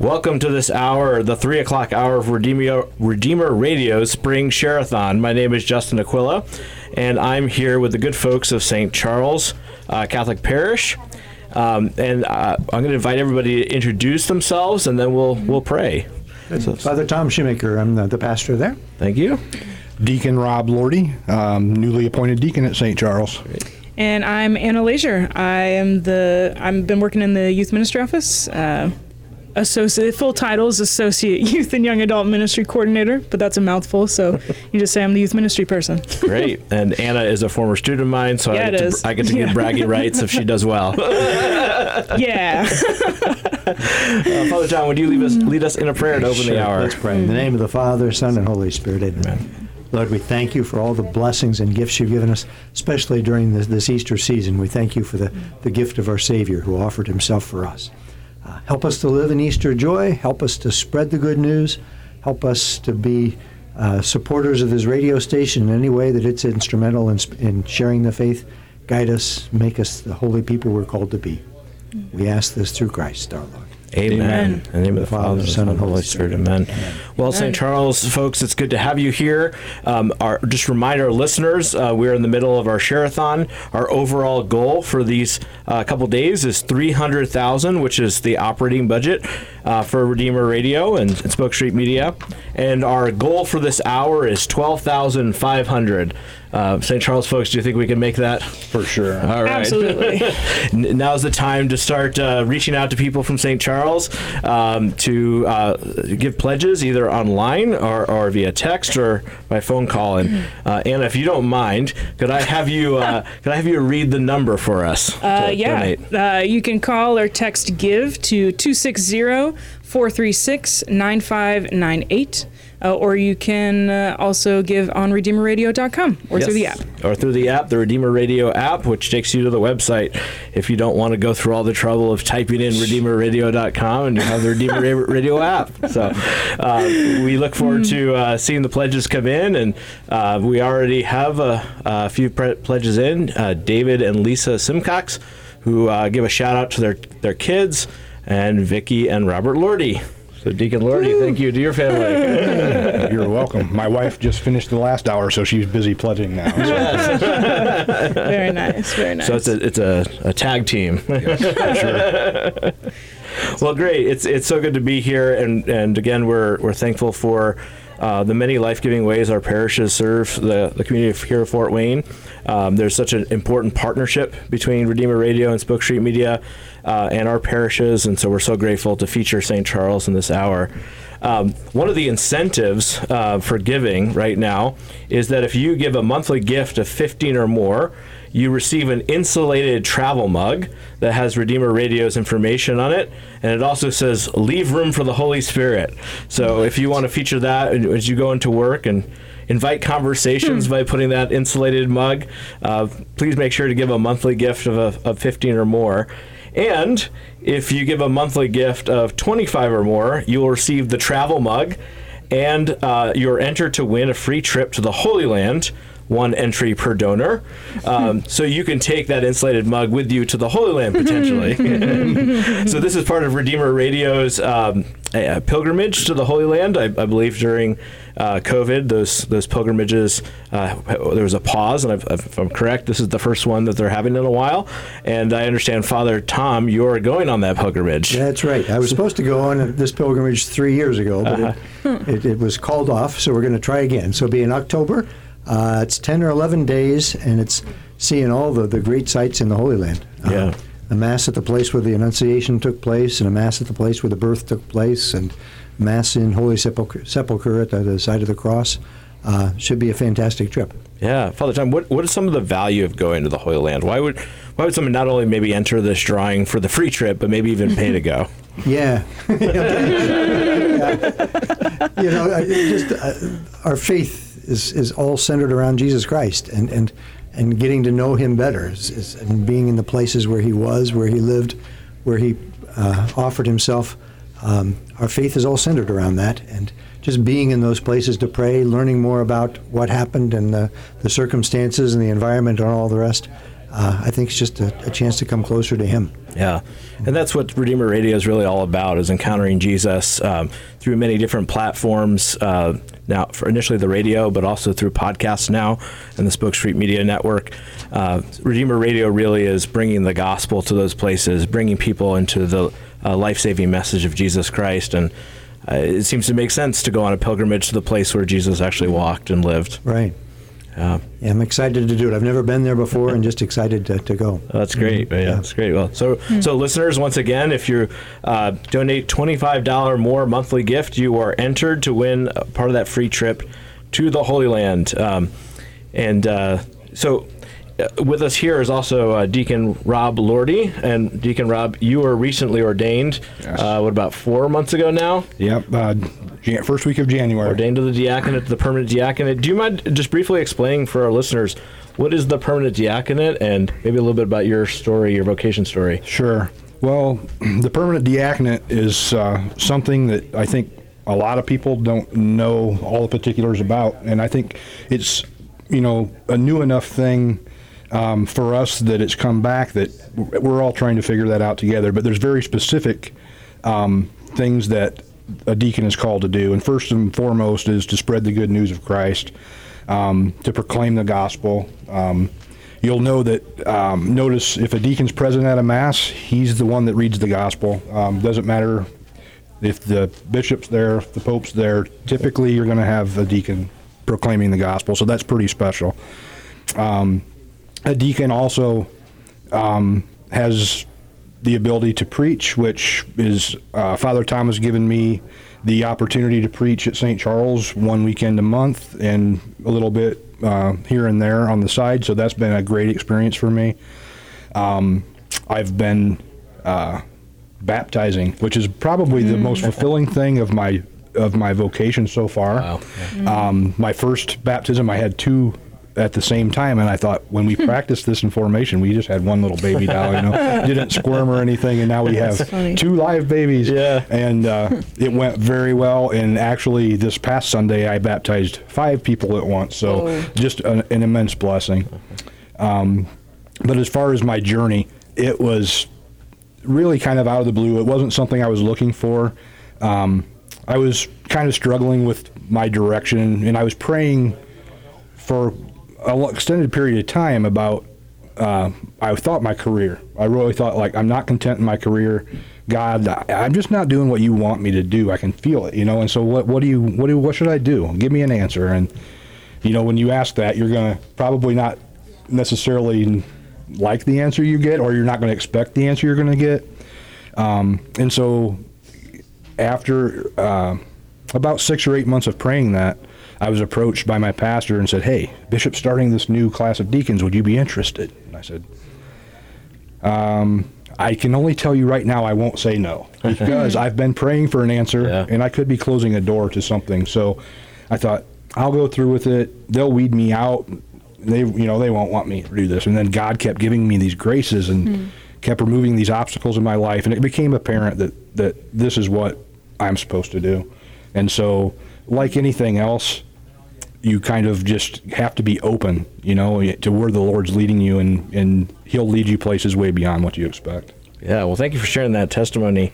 Welcome to this hour, the 3 o'clock hour of Redeemer Radio Spring Share-a-thon. My name is Justin Aquila, and I'm here with the good folks of St. Charles Catholic Parish. And I'm going to invite everybody to introduce themselves, and then we'll pray. So, Father Tom Shoemaker, I'm the pastor there. Thank you. Deacon Rob Lordi, newly appointed deacon at St. Charles. Great. And I'm Anna Leisure. I've been working in the youth ministry office. Associate full title is Associate Youth and Young Adult Ministry Coordinator, but that's a mouthful, so you just say I'm the youth ministry person. Great. And Anna is a former student of mine, so yeah, I get to give bragging rights if she does well. Yeah. Father John, would you lead us in a prayer to open the hour? Let's pray. In the name of the Father, Son, and Holy Spirit, amen. Lord, we thank you for all the blessings and gifts you've given us, especially during this Easter season. We thank you for the gift of our Savior who offered himself for us. Help us to live in Easter joy. Help us to spread the good news. Help us to be supporters of this radio station in any way that it's instrumental in sharing the faith. Guide us. Make us the holy people we're called to be. We ask this through Christ our Lord. Amen. In the name of the Father, Son, and Holy Spirit. Amen. Well, St. Charles, folks, it's good to have you here. Just remind our listeners, we're in the middle of our share-a-thon. Our overall goal for these couple days is $300,000, which is the operating budget for Redeemer Radio and Spoke Street Media. And our goal for this hour is $12,500. St. Charles folks, do you think we can make that? For sure. All right. Absolutely. Now's the time to start reaching out to people from St. Charles to give pledges either online or via text or by phone call. And Anna, if you don't mind, could I have you read the number for us? Yeah. You can call or text GIVE to 260-436-9598. Or you can also give on RedeemerRadio.com or through the app. Or through the app, the Redeemer Radio app, which takes you to the website. If you don't want to go through all the trouble of typing in RedeemerRadio.com, and you have the Redeemer Radio app. So we look forward to seeing the pledges come in. And we already have a few pledges in. David and Lisa Simcox, who give a shout out to their kids, and Vicki and Robert Lordi. So, Deacon Lordi, thank you to your family. You're welcome. My wife just finished the last hour, so she's busy pledging now. So. Yes. Very nice, very nice. So it's a tag team. Yes, for sure. Well, great. It's so good to be here, and again, we're thankful for the many life-giving ways our parishes serve the community here of Fort Wayne. There's such an important partnership between Redeemer Radio and Spoke Street Media and our parishes, and so we're so grateful to feature St. Charles in this hour. One of the incentives for giving right now is that if you give a monthly gift of 15 or more, you receive an insulated travel mug that has Redeemer Radio's information on it, and it also says, "Leave room for the Holy Spirit." So if you want to feature that as you go into work and invite conversations by putting that insulated mug, please make sure to give a monthly gift of 15 or more. And if you give a monthly gift of 25 or more, you will receive the travel mug, and you're entered to win a free trip to the Holy Land, one entry per donor. So you can take that insulated mug with you to the Holy Land, potentially. So this is part of Redeemer Radio's pilgrimage to the Holy Land. I believe during COVID, those pilgrimages, there was a pause, and if I'm correct, this is the first one that they're having in a while. And I understand, Father Tom, you're going on that pilgrimage. That's right. I was supposed to go on this pilgrimage 3 years ago, but it was called off, so we're going to try again. So it'll be in October. It's 10 or 11 days, and it's seeing all the great sights in the Holy Land. A Mass at the place where the Annunciation took place, and a Mass at the place where the birth took place, and Mass in Holy Sepulchre at the side of the cross. Should be a fantastic trip. Yeah. Father Tom, what is some of the value of going to the Holy Land? Why would someone not only maybe enter this drawing for the free trip, but maybe even pay to go? Yeah. You know, just our faith is all centered around Jesus Christ and getting to know him better and being in the places where he was, where he lived, where he offered himself. Our faith is all centered around that, and just being in those places to pray, learning more about what happened and the circumstances and the environment and all the rest. I think it's just a chance to come closer to him. Yeah, and that's what Redeemer Radio is really all about, is encountering Jesus through many different platforms, now for initially the radio, but also through podcasts now and the Spoke Street Media Network. Redeemer Radio really is bringing the gospel to those places, bringing people into the life-saving message of Jesus Christ, and it seems to make sense to go on a pilgrimage to the place where Jesus actually walked and lived. Right. Yeah, I'm excited to do it. I've never been there before, and just excited to go. That's great. Mm-hmm. Yeah, that's great. Well, so listeners, once again, if you donate $25 more monthly gift, you are entered to win part of that free trip to the Holy Land. So with us here is also Deacon Rob Lordi. And Deacon Rob, you were recently ordained, yes. About 4 months ago now? Yep, first week of January. Ordained to the diaconate, the permanent diaconate. Do you mind just briefly explaining for our listeners what is the permanent diaconate, and maybe a little bit about your story, your vocation story? Sure. Well, the permanent diaconate is something that I think a lot of people don't know all the particulars about, and I think it's, a new enough thing for us that it's come back that we're all trying to figure that out together. But there's very specific things that a deacon is called to do, and first and foremost is to spread the good news of Christ, to proclaim the gospel. You'll know that, notice if a deacon's present at a mass, he's the one that reads the gospel. Doesn't matter if the bishop's there, if the pope's there, typically you're going to have a deacon proclaiming the gospel, so that's pretty special. A deacon also has the ability to preach, which is Father Tom has given me the opportunity to preach at St. Charles one weekend a month and a little bit here and there on the side, so that's been a great experience for me. I've been baptizing, which is probably the most fulfilling thing of my vocation so far. Wow. Yeah. My first baptism, I had two at the same time, and I thought, when we practiced this in formation, we just had one little baby doll, didn't squirm or anything, and now we have two live babies. Yeah. And it went very well, and actually this past Sunday I baptized 5 people at once, so just an immense blessing. But as far as my journey, it was really kind of out of the blue. It wasn't something I was looking for. I was kind of struggling with my direction, and I was praying for an extended period of time about, I thought my career. I really thought, I'm not content in my career. God, I'm just not doing what you want me to do. I can feel it, And so what should I do? Give me an answer. And, when you ask that, you're going to probably not necessarily like the answer you get, or you're not going to expect the answer you're going to get. And so after about 6 or 8 months of praying that, I was approached by my pastor and said, "Hey, Bishop's starting this new class of deacons. Would you be interested?" And I said, "I can only tell you right now I won't say no, because I've been praying for an answer, and I could be closing a door to something." So I thought, I'll go through with it. They'll weed me out. They won't want me to do this. And then God kept giving me these graces and kept removing these obstacles in my life, and it became apparent that this is what I'm supposed to do. And so, like anything else, you kind of just have to be open, to where the Lord's leading you, and he'll lead you places way beyond what you expect. Yeah, well, thank you for sharing that testimony.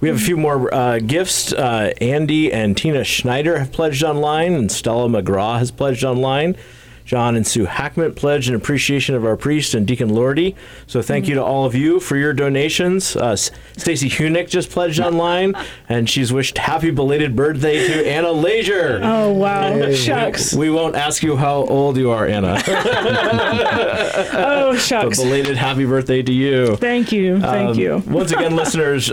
We have a few more gifts. Andy and Tina Schneider have pledged online, and Stella McGraw has pledged online. John and Sue Hackman pledged in appreciation of our priest and Deacon Lordi. So thank you to all of you for your donations. Stacy Hunick just pledged online, and she's wished happy belated birthday to Anna Leisure. Oh, wow. Hey. Shucks. We won't ask you how old you are, Anna. Oh, shucks. But belated happy birthday to you. Thank you. Thank you. Once again, listeners,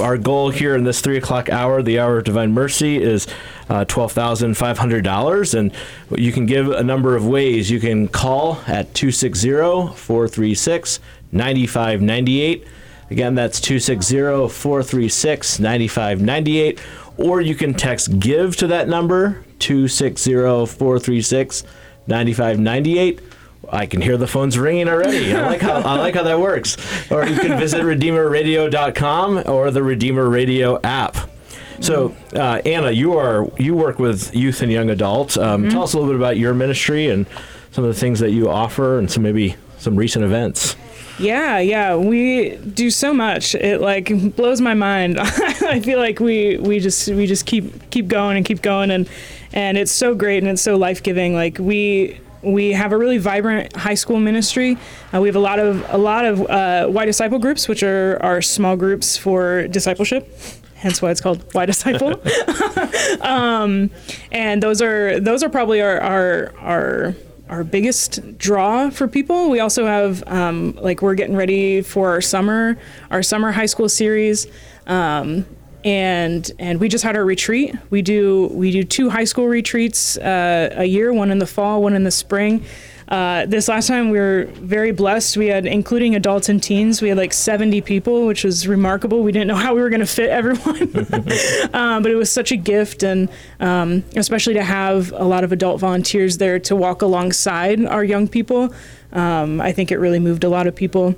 our goal here in this 3 o'clock hour, the hour of divine mercy, is $12,500, and you can give a number of ways. You can call at 260-436-9598. Again, that's 260-436-9598, or you can text GIVE to that number, 260-436-9598. I can hear the phones ringing already. I like how that works. Or you can visit RedeemerRadio.com or the Redeemer Radio app. So, Anna, you work with youth and young adults. Tell us a little bit about your ministry and some of the things that you offer, and some maybe some recent events. Yeah, we do so much. It like blows my mind. I feel like we just keep going and it's so great and it's so life-giving. Like we have a really vibrant high school ministry. We have a lot of Y Disciple groups, which are small groups for discipleship. Hence why it's called Why Disciple. And those are probably our biggest draw for people. We also have we're getting ready for our summer high school series, and we just had our retreat. We do two high school retreats a year, one in the fall, one in the spring. This last time we were very blessed. We had, including adults and teens, we had like 70 people, which was remarkable. We didn't know how we were going to fit everyone, but it was such a gift, and especially to have a lot of adult volunteers there to walk alongside our young people. I think it really moved a lot of people.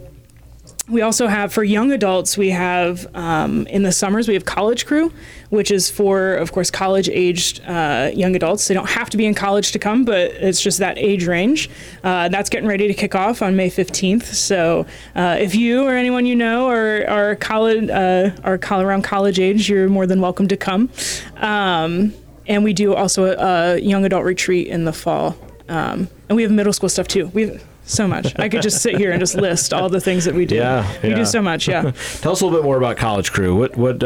We also have, for young adults, we have, in the summers, we have College Crew, which is for, of course, college-aged young adults. They don't have to be in college to come, but it's just that age range. That's getting ready to kick off on May 15th. So if you or anyone you know are around college age, you're more than welcome to come. And we do also a young adult retreat in the fall. And we have middle school stuff, too. So much. I could just sit here and just list all the things that we do. Yeah. We do so much, yeah. Tell us a little bit more about College Crew. What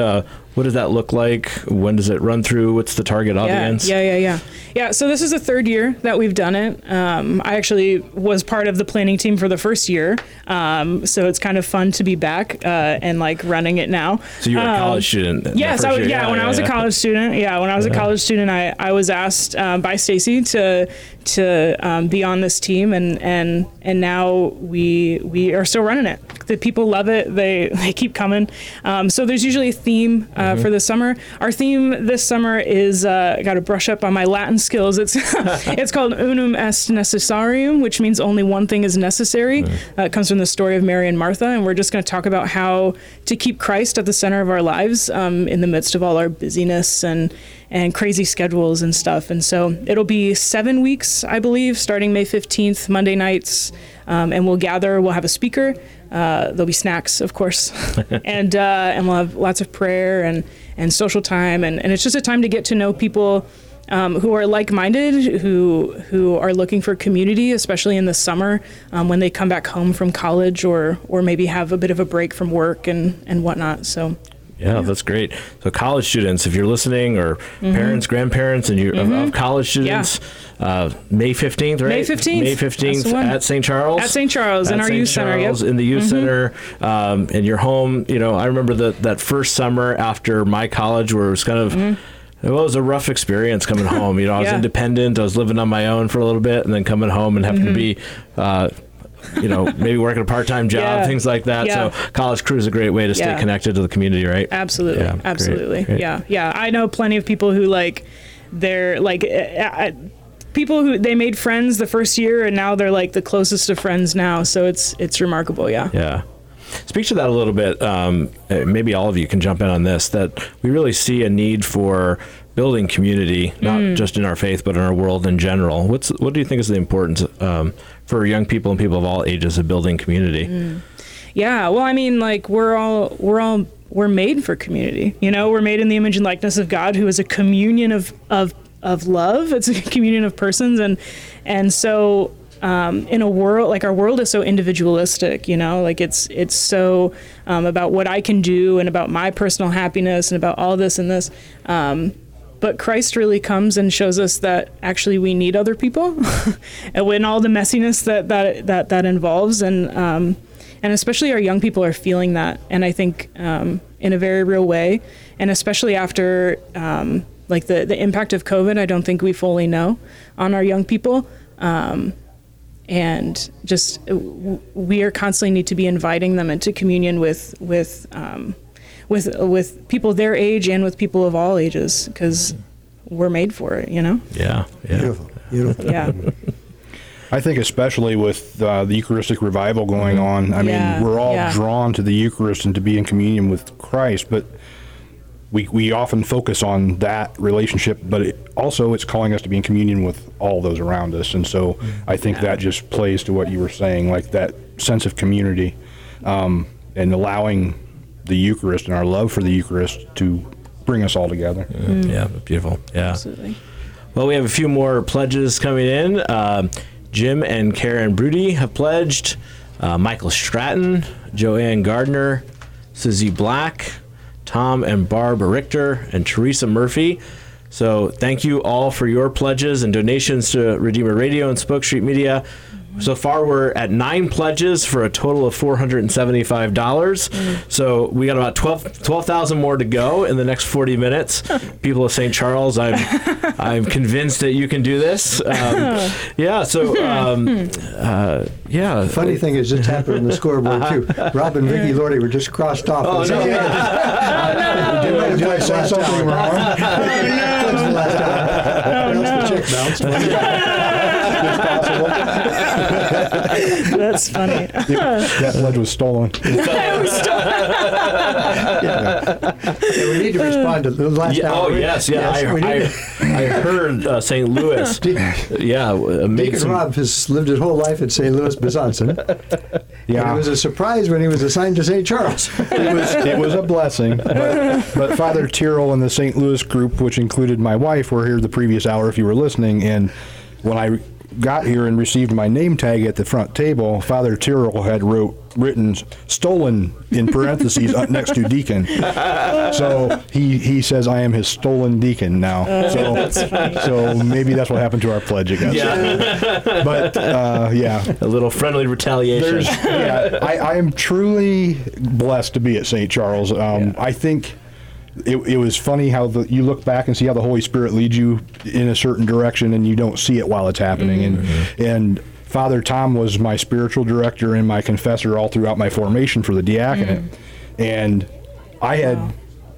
does that look like? When does it run through? What's the target audience? Yeah. So this is the third year that we've done it. I actually was part of the planning team for the first year, so it's kind of fun to be back and running it now. So you were a college student. Yes, I was a college student. Yeah, when I was a college student, I was asked by Stacy to be on this team, and now we are still running it. The people love it. They keep coming. So there's usually a theme for the summer. Our theme this summer is I got to brush up on my Latin skills. It's it's called Unum Est Necessarium, which means only one thing is necessary. It comes from the story of Mary and Martha, and we're just going to talk about how to keep Christ at the center of our lives in the midst of all our busyness and crazy schedules and stuff. And so it'll be 7 weeks, I believe, starting May 15th, Monday nights, and we'll gather. We'll have a speaker. There'll be snacks, of course, and we'll have lots of prayer and social time, and it's just a time to get to know people who are like-minded, who are looking for community, especially in the summer when they come back home from college or maybe have a bit of a break from work and whatnot. So. Yeah, that's great. So college students, if you're listening, or parents, grandparents, and you of college students, May 15th, right? May 15th at St. Charles. At St. Charles, in our youth center. In the youth center, in your home. You know, I remember that first summer after my college where it was kind of, well, it was a rough experience coming home. You know, I was independent. I was living on my own for a little bit, and then coming home and having to be... you know, maybe working a part-time job, things like that. Yeah. So College Crew is a great way to stay connected to the community, right? Absolutely. Yeah, absolutely. Great. Yeah. I know plenty of people who people who they made friends the first year and now they're like the closest of friends now. So it's remarkable. Yeah. Yeah. Speak to that a little bit. Maybe all of you can jump in on this, that we really see a need for building community, not just in our faith, but in our world in general. What do you think is the importance for young people and people of all ages of building community? Yeah, well, I mean, we're made for community. You know, we're made in the image and likeness of God, who is a communion of love. It's a communion of persons, and so. In a world, our world is so individualistic, you know, it's so about what I can do and about my personal happiness and about all this and this. But Christ really comes and shows us that actually we need other people and when all the messiness that involves. And especially our young people are feeling that. And I think in a very real way, and especially after the impact of COVID, I don't think we fully know on our young people. And just we are constantly need to be inviting them into communion with people their age and with people of all ages, because we're made for it, you know? Yeah. Beautiful. Yeah. I think especially with the Eucharistic revival going on, I mean, we're all drawn to the Eucharist and to be in communion with Christ, but we often focus on that relationship, but it's calling us to be in communion with all those around us. And so I think that just plays to what you were saying, like that sense of community, and allowing the Eucharist and our love for the Eucharist to bring us all together. Yeah, beautiful. Yeah, absolutely. Well, we have a few more pledges coming in. Jim and Karen Broody have pledged. Michael Stratton, Joanne Gardner, Susie Black, Tom and Barb Richter, and Teresa Murphy. So thank you all for your pledges and donations to Redeemer Radio and Spoke Street Media. So far, we're at 9 pledges for a total of $475. So we got about 12,000 more to go in the next 40 minutes. People of St. Charles, I'm convinced that you can do this. Yeah. Funny thing is, it's happened on the scoreboard too. Rob and Vicki Lordi were just crossed off. I saw something wrong. That's funny. That pledge was stolen. We need to respond to the last hour. I heard St. Louis. Deacon Rob has lived his whole life at St. Louis Besancon. Yeah. It was a surprise when he was assigned to St. Charles. It was a blessing. But Father Tyrrell and the St. Louis group, which included my wife, were here the previous hour if you were listening. And when I got here and received my name tag at the front table, Father Tyrrell had written stolen in parentheses next to deacon. So he says I am his stolen deacon now. So maybe that's what happened to our pledge, I guess. Yeah. But a little friendly retaliation. I am truly blessed to be at St. Charles. I think It was funny how you look back and see how the Holy Spirit leads you in a certain direction and you don't see it while it's happening. And Father Tom was my spiritual director and my confessor all throughout my formation for the diaconate. And I had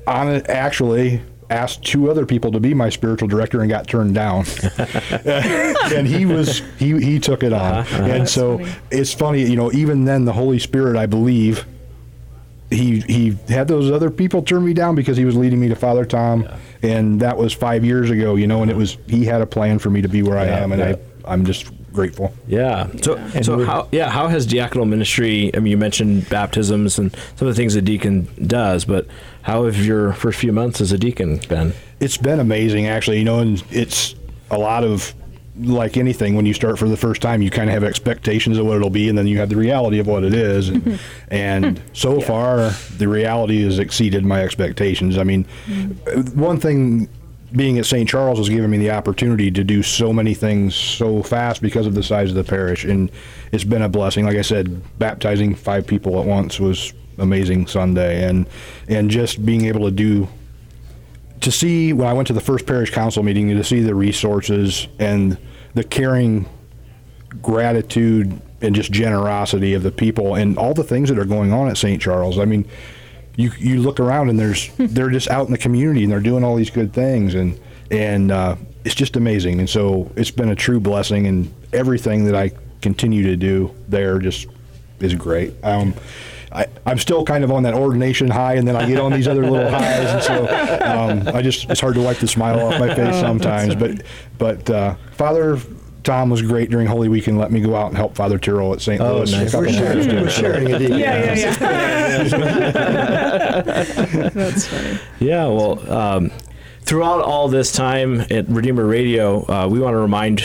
actually asked 2 other people to be my spiritual director and got turned down. And he took it on. And so it's funny, even then the Holy Spirit, I believe, He had those other people turn me down because he was leading me to Father Tom, and that was 5 years ago, and it was he had a plan for me to be where I am, and I'm just grateful. Yeah. So how has diaconal ministry? I mean, you mentioned baptisms and some of the things a deacon does, but how have your first few months as a deacon been? It's been amazing, actually. And it's a lot of, like anything, when you start for the first time, you kind of have expectations of what it'll be, and then you have the reality of what it is. And so far, the reality has exceeded my expectations. I mean, one thing being at St. Charles has given me the opportunity to do so many things so fast because of the size of the parish, and it's been a blessing. Like I said, baptizing 5 people at once was amazing Sunday, and just being able to do. To see, when I went to the first parish council meeting, to see the resources and the caring gratitude and just generosity of the people and all the things that are going on at St. Charles. I mean, you look around and they're just out in the community and they're doing all these good things, and it's just amazing. And so it's been a true blessing, and everything that I continue to do there just is great. I'm still kind of on that ordination high, and then I get on these other little highs, and so it's hard to wipe the smile off my face sometimes. But Father Tom was great during Holy Week and let me go out and help Father Tyrrell at St. Louis. Nice. We're sharing it. Yeah. That's funny. Yeah, well, throughout all this time at Redeemer Radio, we want to remind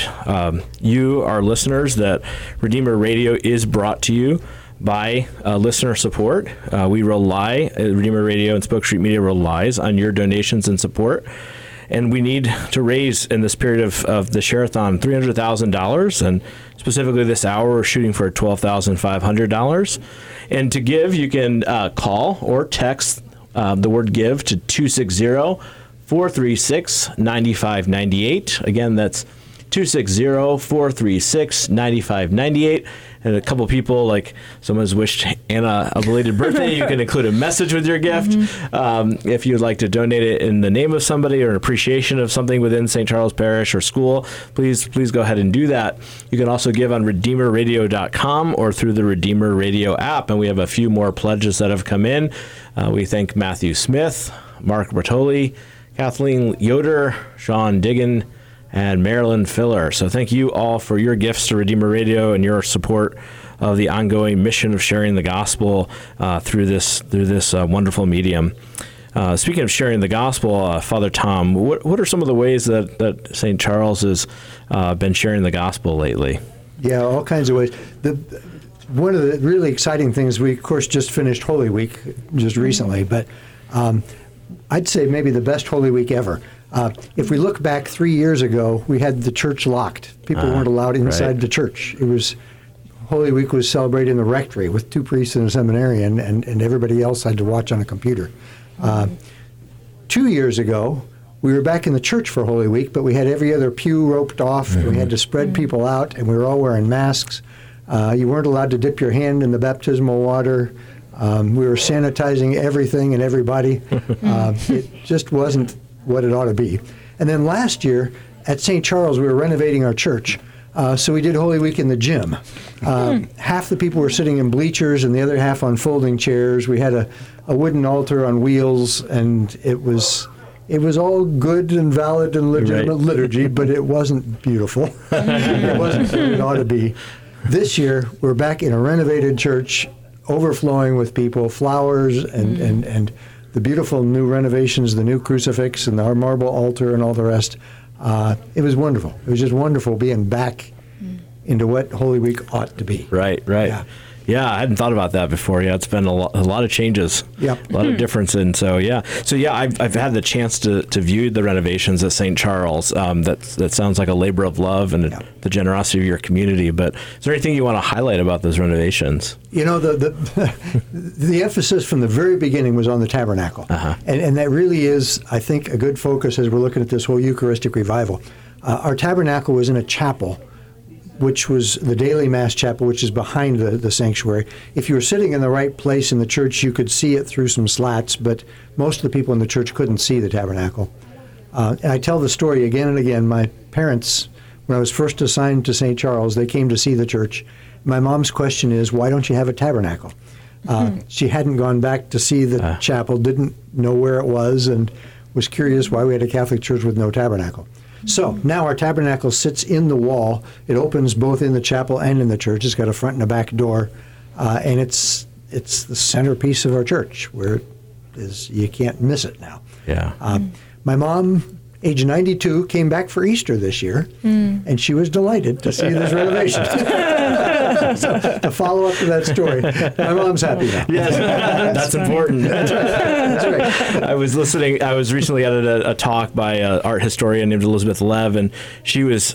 you, our listeners, that Redeemer Radio is brought to you by listener support. We rely, Redeemer Radio and Spoke Street Media relies on your donations and support. And we need to raise, in this period of the Share-a-thon, $300,000. And specifically this hour, we're shooting for $12,500. And to give, you can call or text the word give to 260-436-9598. Again, that's 260-436-9598. And a couple people, like someone's wished Anna a belated birthday, you can include a message with your gift. Mm-hmm. If you'd like to donate it in the name of somebody or an appreciation of something within St. Charles Parish or school, please go ahead and do that. You can also give on RedeemerRadio.com or through the Redeemer Radio app. And we have a few more pledges that have come in. We thank Matthew Smith, Mark Bertoli, Kathleen Yoder, Sean Diggin, and Marilyn Filler. So thank you all for your gifts to Redeemer Radio and your support of the ongoing mission of sharing the gospel through this wonderful medium. Speaking of sharing the gospel, Father Tom, what are some of the ways that St. Charles has been sharing the gospel lately? Yeah, all kinds of ways. One of the really exciting things, we, of course, just finished Holy Week just recently, but I'd say maybe the best Holy Week ever. If we look back 3 years ago, we had the church locked. People weren't allowed inside the church. It was Holy Week was celebrated in the rectory with two priests and a seminarian, and everybody else had to watch on a computer. 2 years ago, we were back in the church for Holy Week, but we had every other pew roped off. Mm-hmm. We had to spread people out, and we were all wearing masks. You weren't allowed to dip your hand in the baptismal water. We were sanitizing everything and everybody. It just wasn't what it ought to be. And then last year at St. Charles, we were renovating our church. So we did Holy Week in the gym. Half the people were sitting in bleachers and the other half on folding chairs. We had a wooden altar on wheels, and it was all good and valid and legitimate liturgy, but it wasn't beautiful. It wasn't what it ought to be. This year, we're back in a renovated church, overflowing with people, flowers and the beautiful new renovations, the new crucifix and our marble altar and all the rest. It was wonderful. It was just wonderful being back into what Holy Week ought to be. Right. Yeah, I hadn't thought about that before. Yeah, it's been a lot of changes. Yep. A lot of difference. And so I've had the chance to view the renovations at St. Charles. That sounds like a labor of love and the generosity of your community. But is there anything you want to highlight about those renovations? You know, the the emphasis from the very beginning was on the tabernacle. Uh-huh. And that really is, I think, a good focus as we're looking at this whole Eucharistic revival. Our tabernacle was in a chapel, which was the daily mass chapel, which is behind the sanctuary. If you were sitting in the right place in the church, you could see it through some slats, but most of the people in the church couldn't see the tabernacle. And I tell the story again and again. My parents, when I was first assigned to St. Charles, they came to see the church. My mom's question is, why don't you have a tabernacle? She hadn't gone back to see the chapel, didn't know where it was, and was curious why we had a Catholic church with no tabernacle. So now our tabernacle sits in the wall. It opens both in the chapel and in the church. It's got a front and a back door, and it's the centerpiece of our church, where it is, you can't miss it now. Yeah. My mom, age 92, came back for Easter this year, and she was delighted to see this renovation. So to follow up to that story, my mom's happy now. Yes, that's important. That's right. I was listening. I was recently at a talk by an art historian named Elizabeth Lev, and she was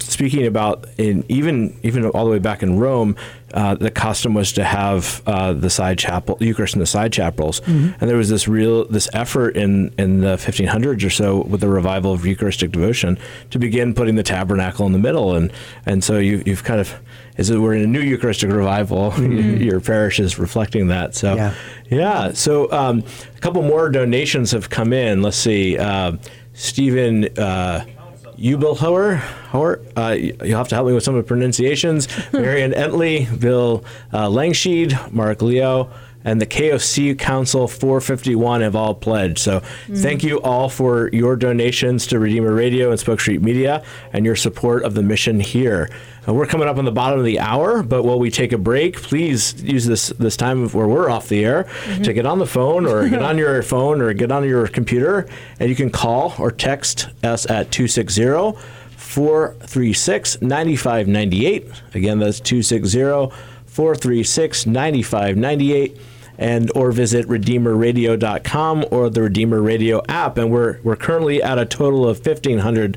speaking about even all the way back in Rome, the custom was to have the side chapel, the Eucharist in the side chapels, and there was this effort in the 1500s or so with the revival of Eucharistic devotion to begin putting the tabernacle in the middle, and so you've kind of, as we're in a new Eucharistic revival, your parish is reflecting that. So, yeah. So a couple more donations have come in. Let's see, Stephen. Bill Hoer, you'll have to help me with some of the pronunciations. Marian Entley, Bill Langsheed, Mark Leo, and the KOC Council 451 have all pledged. So thank you all for your donations to Redeemer Radio and Spoke Street Media and your support of the mission here. We're coming up on the bottom of the hour, but while we take a break, please use this time where we're off the air to get on the phone or get on your phone or get on your computer, and you can call or text us at 260-436-9598. Again, that's 260-436-9598. And or visit RedeemerRadio.com or the Redeemer Radio app. And we're currently at a total of 1,500,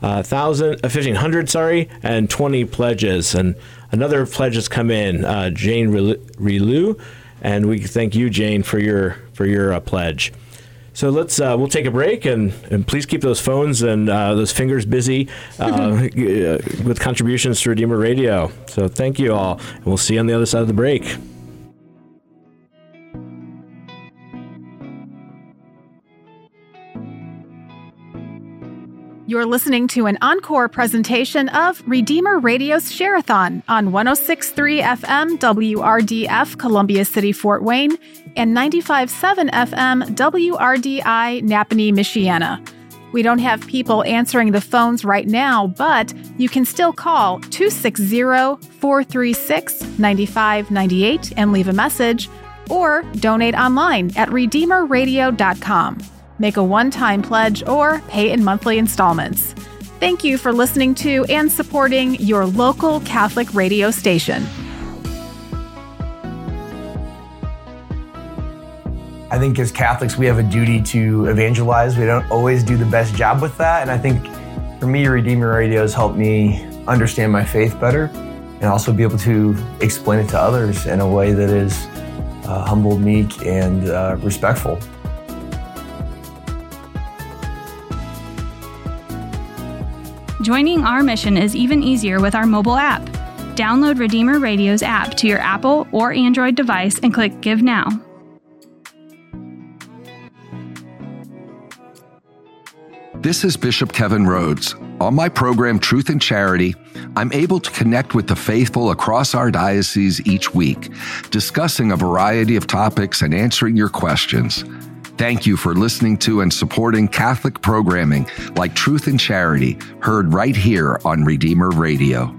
and 20 pledges. And another pledge has come in, Jane Relu, and we thank you, Jane, for your pledge. So let's we'll take a break, and please keep those phones and those fingers busy with contributions to Redeemer Radio. So thank you all, and we'll see you on the other side of the break. You're listening to an encore presentation of Redeemer Radio's Share-a-thon on 106.3 FM WRDF Columbia City, Fort Wayne, and 95.7 FM WRDI Napanee, Michiana. We don't have people answering the phones right now, but you can still call 260-436-9598 and leave a message, or donate online at RedeemerRadio.com. Make a one-time pledge, or pay in monthly installments. Thank you for listening to and supporting your local Catholic radio station. I think as Catholics, we have a duty to evangelize. We don't always do the best job with that. And I think for me, Redeemer Radio has helped me understand my faith better and also be able to explain it to others in a way that is humble, meek, and respectful. Joining our mission is even easier with our mobile app. Download Redeemer Radio's app to your Apple or Android device and click Give Now. This is Bishop Kevin Rhodes. On my program, Truth and Charity, I'm able to connect with the faithful across our diocese each week, discussing a variety of topics and answering your questions. Thank you for listening to and supporting Catholic programming like Truth and Charity, heard right here on Redeemer Radio.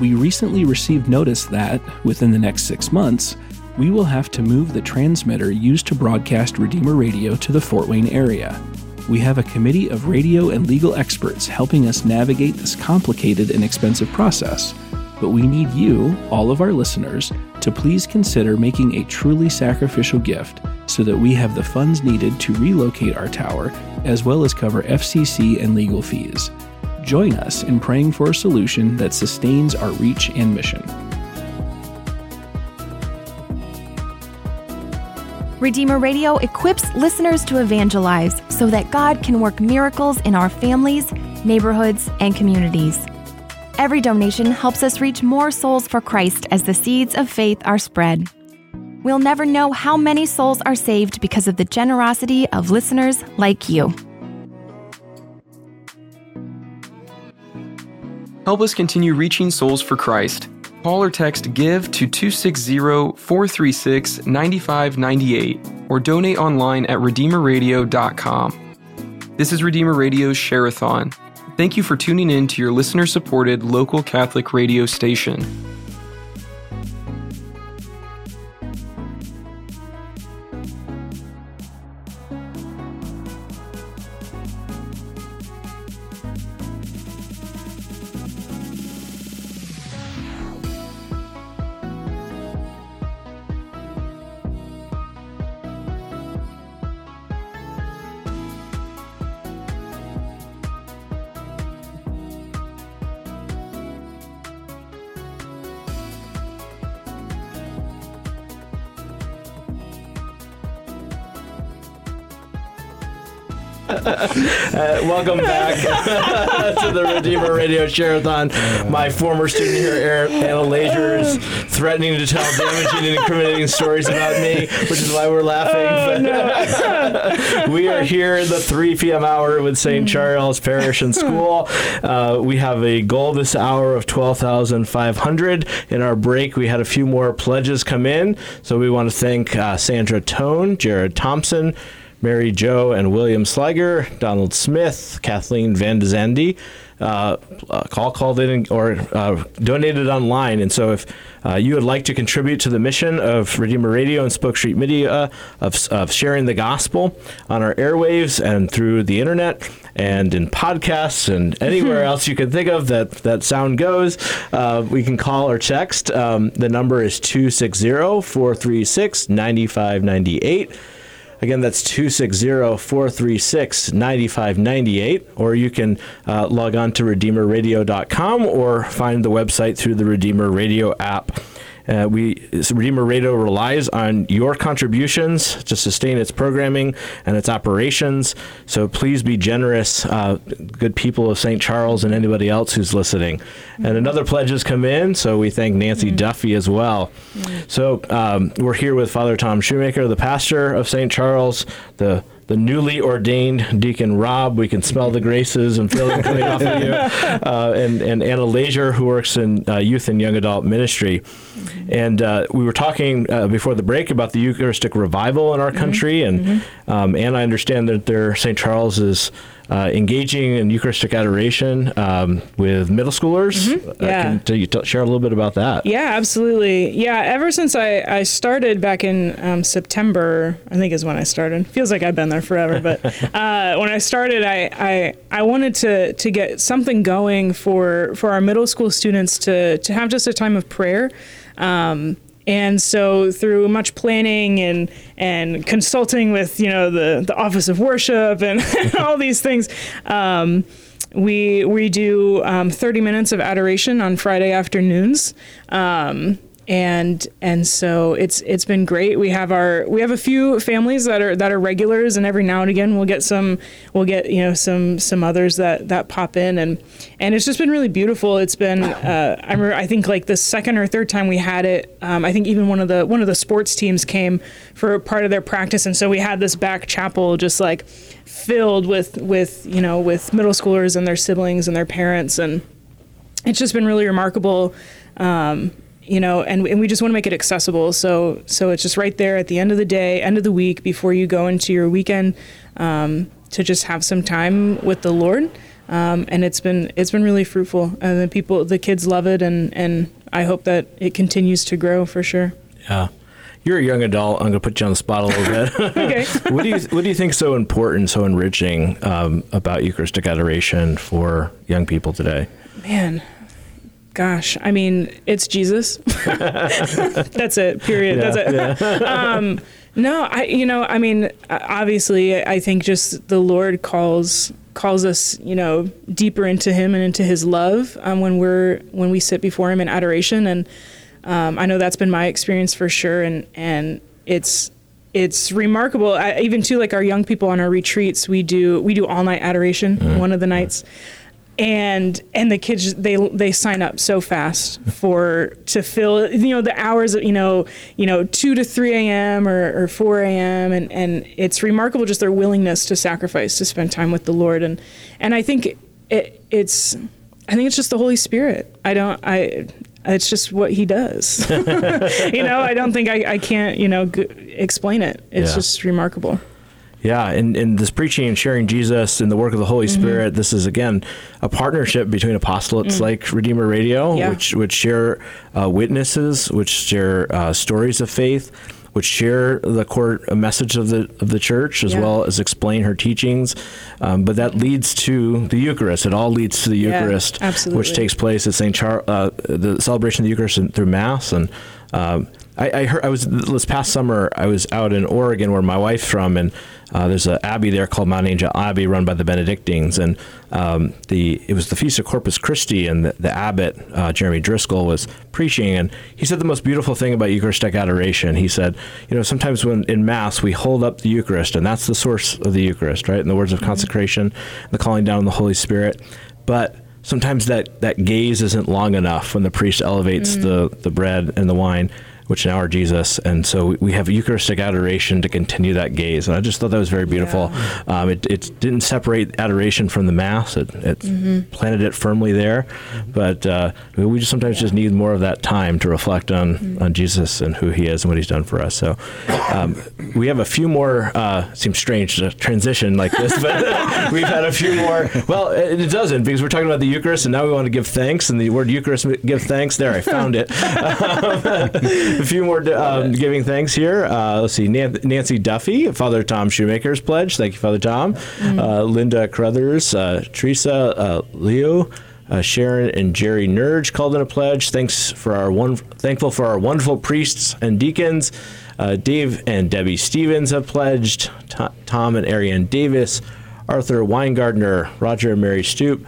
We recently received notice that, within the next 6 months, we will have to move the transmitter used to broadcast Redeemer Radio to the Fort Wayne area. We have a committee of radio and legal experts helping us navigate this complicated and expensive process. But we need you, all of our listeners, to please consider making a truly sacrificial gift so that we have the funds needed to relocate our tower, as well as cover FCC and legal fees. Join us in praying for a solution that sustains our reach and mission. Redeemer Radio equips listeners to evangelize so that God can work miracles in our families, neighborhoods, and communities. Every donation helps us reach more souls for Christ as the seeds of faith are spread. We'll never know how many souls are saved because of the generosity of listeners like you. Help us continue reaching souls for Christ. Call or text GIVE to 260-436-9598 or donate online at RedeemerRadio.com. This is Redeemer Radio's Share-a-thon. Thank you for tuning in to your listener-supported local Catholic radio station. Welcome back to the Redeemer Radio Share-a-thon. My former student here, Anna Leisure, is threatening to tell damaging and incriminating stories about me, which is why we're laughing. Oh, no. We are here in the 3 p.m. hour with St. Charles Parish and School. We have a goal this hour of $12,500. In our break, we had a few more pledges come in, so we want to thank Sandra Tone, Jared Thompson, Mary Jo and William Sliger, Donald Smith, Kathleen Van Zandy, all called in or donated online. And so if you would like to contribute to the mission of Redeemer Radio and Spoke Street Media of sharing the gospel on our airwaves and through the internet and in podcasts and anywhere else you can think of that sound goes, we can call or text. The number is 260-436-9598. Again, that's 260-436-9598, or you can log on to RedeemerRadio.com or find the website through the Redeemer Radio app. Redeemer Radio relies on your contributions to sustain its programming and its operations. So please be generous, good people of St. Charles and anybody else who's listening. Mm-hmm. And another pledge has come in, so we thank Nancy mm-hmm. Duffy as well. Mm-hmm. So we're here with Father Tom Shoemaker, the pastor of St. Charles, the newly ordained Deacon Rob. We can smell the graces and feel them coming off of you. And Anna Leisure, who works in youth and young adult ministry. And we were talking before the break about the Eucharistic revival in our country. And Anna, I understand that St. Charles is engaging in Eucharistic adoration with middle schoolers. Mm-hmm. Yeah. Can you share a little bit about that? Yeah, absolutely. Yeah, ever since I started back in September, I think is when I started. Feels like I've been there forever, but when I started, I wanted to get something going for our middle school students to have just a time of prayer. And so through much planning and consulting with, the Office of Worship and all these things, we do 30 minutes of adoration on Friday afternoons. And so it's been great. We have a few families that are regulars, and every now and again we'll get some others that pop in, and it's just been really beautiful. It's been I think like the second or third time we had it. I think even one of the sports teams came for part of their practice, and so we had this back chapel just like filled with middle schoolers and their siblings and their parents, and it's just been really remarkable. And we just want to make it accessible. So it's just right there at the end of the day, end of the week, before you go into your weekend, to just have some time with the Lord. And it's been really fruitful. And the kids love it. And I hope that it continues to grow for sure. Yeah. You're a young adult. I'm going to put you on the spot a little bit. Okay. What do you think is so important, so enriching, about Eucharistic adoration for young people today? Man. Gosh, I mean, it's Jesus. That's it, period. Yeah, that's it. Yeah. Obviously, I think just the Lord calls us, deeper into him and into his love when we sit before him in adoration. And I know that's been my experience for sure. And it's remarkable. Even too, like our young people on our retreats, we do all night adoration, one of the nights. And the kids, they sign up so fast to fill, the hours, 2 to 3 a.m. or 4 a.m. And it's remarkable just their willingness to sacrifice, to spend time with the Lord. And I think it's just the Holy Spirit. It's just what he does. I don't think I can't, explain it. It's just remarkable. Yeah, and this preaching and sharing Jesus and the work of the Holy Spirit, this is, again, a partnership between apostolates like Redeemer Radio, which share witnesses, which share stories of faith, which share the core message of the church, as well as explain her teachings. But that leads to the Eucharist. It all leads to the Eucharist, which takes place at St. Charles, the celebration of the Eucharist through Mass. And this past summer, I was out in Oregon, where my wife's from, and there's an abbey there called Mount Angel Abbey, run by the Benedictines, and it was the Feast of Corpus Christi, and the abbot, Jeremy Driscoll, was preaching, and he said the most beautiful thing about Eucharistic adoration. He said, sometimes when in Mass, we hold up the Eucharist, and that's the source of the Eucharist, right, in the words of consecration, the calling down of the Holy Spirit, but sometimes that gaze isn't long enough when the priest elevates the bread and the wine, which now are Jesus. And so we have Eucharistic adoration to continue that gaze. And I just thought that was very beautiful. Yeah. It didn't separate adoration from the Mass. It planted it firmly there. But we just sometimes just need more of that time to reflect on Jesus and who he is and what he's done for us. So we have a few more, seems strange to transition like this, but we've had a few more. Well, it doesn't, because we're talking about the Eucharist, and now we want to give thanks. And the word Eucharist, give thanks, there, I found it. A few more giving thanks here. Let's see, Nancy Duffy, Father Tom Shoemaker's pledge. Thank you, Father Tom. Linda Crothers, Teresa Leo, Sharon and Jerry Nurge called in a pledge. Thankful for our wonderful priests and deacons. Dave and Debbie Stevens have pledged. Tom and Ariane Davis, Arthur Weingartner, Roger and Mary Stoop,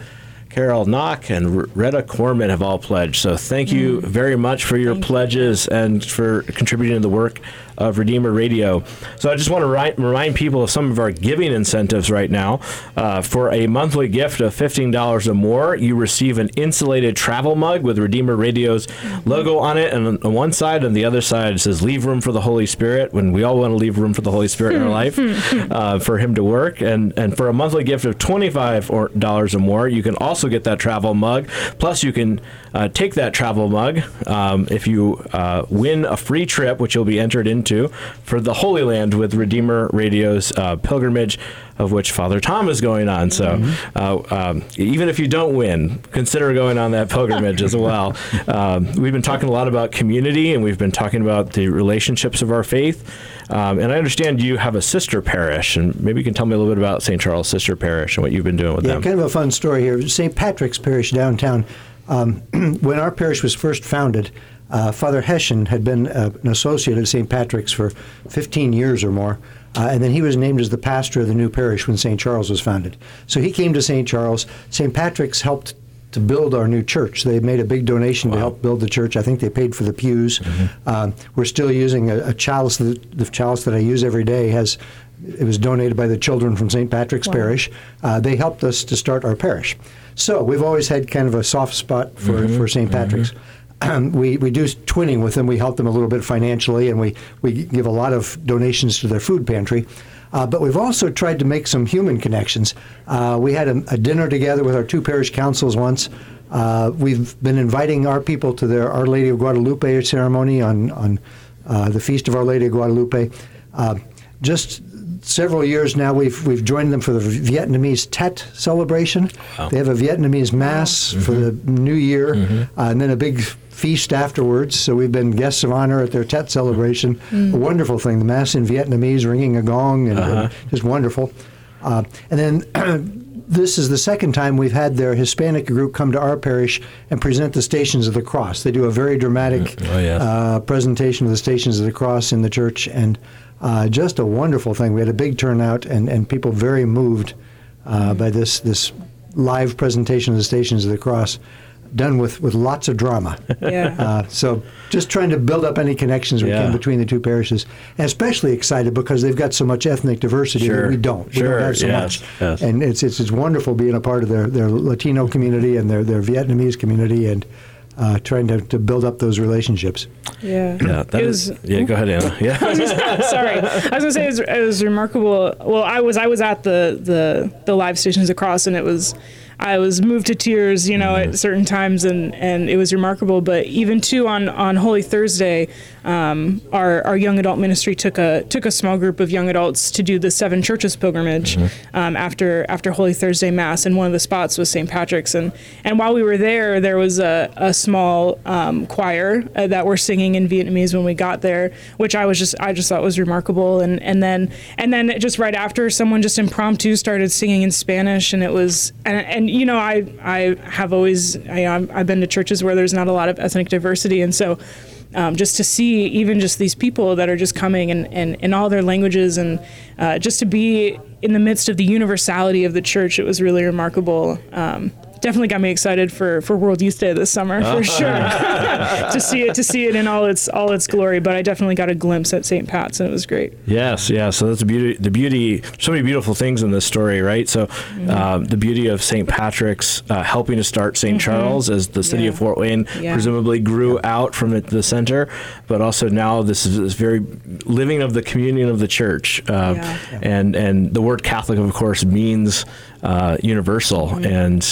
Carol Knock, and Retta Corman have all pledged. So thank you very much for your pledges and for contributing to the work of Redeemer Radio. So I just want to remind people of some of our giving incentives right now. For a monthly gift of $15 or more, you receive an insulated travel mug with Redeemer Radio's logo on it, and on one side and the other side it says, "Leave room for the Holy Spirit," when we all want to leave room for the Holy Spirit in our life, for him to work. And for a monthly gift of $25 or more, you can also get that travel mug. Plus, you can take that travel mug if you win a free trip, which you'll be entered into, for the Holy Land with Redeemer Radio's pilgrimage, of which Father Tom is going on. So even if you don't win, consider going on that pilgrimage as well. We've been talking a lot about community, and we've been talking about the relationships of our faith. And I understand you have a sister parish, and maybe you can tell me a little bit about St. Charles' sister parish and what you've been doing with them. Kind of a fun story here. St. Patrick's Parish downtown. When our parish was first founded, Father Hessian had been an associate of St. Patrick's for 15 years or more. And then he was named as the pastor of the new parish when St. Charles was founded. So he came to St. Charles. St. Patrick's helped to build our new church. They made a big donation to help build the church. I think they paid for the pews. We're still using a chalice. The chalice that I use every day was donated by the children from St. Patrick's Parish. They helped us to start our parish. So we've always had kind of a soft spot for St. Patrick's. We do twinning with them. We help them a little bit financially, and we give a lot of donations to their food pantry. But we've also tried to make some human connections. We had a dinner together with our two parish councils once. We've been inviting our people to their Our Lady of Guadalupe ceremony on the Feast of Our Lady of Guadalupe. Just several years now, we've joined them for the Vietnamese Tet celebration. Wow. They have a Vietnamese Mass for the New Year, and then a big feast afterwards. So we've been guests of honor at their Tet celebration. A wonderful thing. The Mass in Vietnamese, ringing a gong, and just wonderful. And then this is the second time we've had their Hispanic group come to our parish and present the Stations of the Cross. They do a very dramatic presentation of the Stations of the Cross in the church, and just a wonderful thing. We had a big turnout, and people very moved by this live presentation of the Stations of the Cross, done with lots of drama. So just trying to build up any connections we can between the two parishes. And especially excited because they've got so much ethnic diversity that we don't. We don't have so much. And it's wonderful being a part of their Latino community and their Vietnamese community, and trying to build up those relationships. Go ahead, Anna. I was going to say it was remarkable. Well, I was at the live Stations across, and I was moved to tears, at certain times, and it was remarkable. But even too on Holy Thursday, our young adult ministry took a small group of young adults to do the Seven Churches pilgrimage after Holy Thursday Mass, and one of the spots was St. Patrick's. And while we were there, was a small choir that were singing in Vietnamese when we got there, which I just thought was remarkable. And then just right after, someone just impromptu started singing in Spanish, and it was and I've been to churches where there's not a lot of ethnic diversity, and so. Just to see even just these people that are just coming and in all their languages, and just to be in the midst of the universality of the church, it was really remarkable. Definitely got me excited for World Youth Day this summer, for sure. to see it in all its glory. But I definitely got a glimpse at St. Pat's, and it was great. Yes. So that's the beauty, so many beautiful things in this story, right? So the beauty of St. Patrick's helping to start St. Charles, as the city of Fort Wayne presumably grew out from the center, but also now this is this very living of the communion of the church. And the word Catholic, of course, means universal, and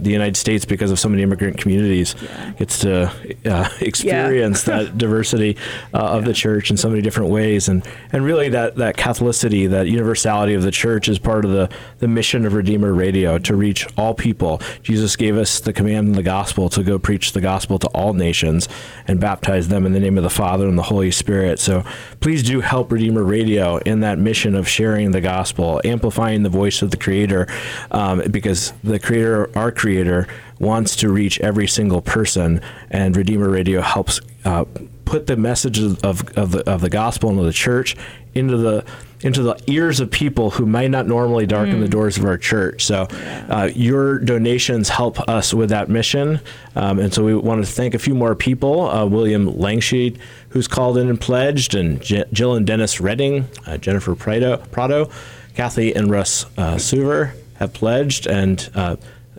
the United States, because of so many immigrant communities, gets to experience that diversity of the church in so many different ways, and really that Catholicity, that universality of the church, is part of the mission of Redeemer Radio, to reach all people. Jesus gave us the command in the gospel to go preach the gospel to all nations and baptize them in the name of the Father and the Holy Spirit. So please do help Redeemer Radio in that mission of sharing the gospel, amplifying the voice of the Creator, because the Creator, our Creator, wants to reach every single person, and Redeemer Radio helps put the message of the gospel into the church, into the ears of people who might not normally darken the doors of our church. So your donations help us with that mission. And so we wanted to thank a few more people, William Langsheed, who's called in and pledged, and Jill and Dennis Redding, Jennifer Prado, Kathy and Russ Suver have pledged, and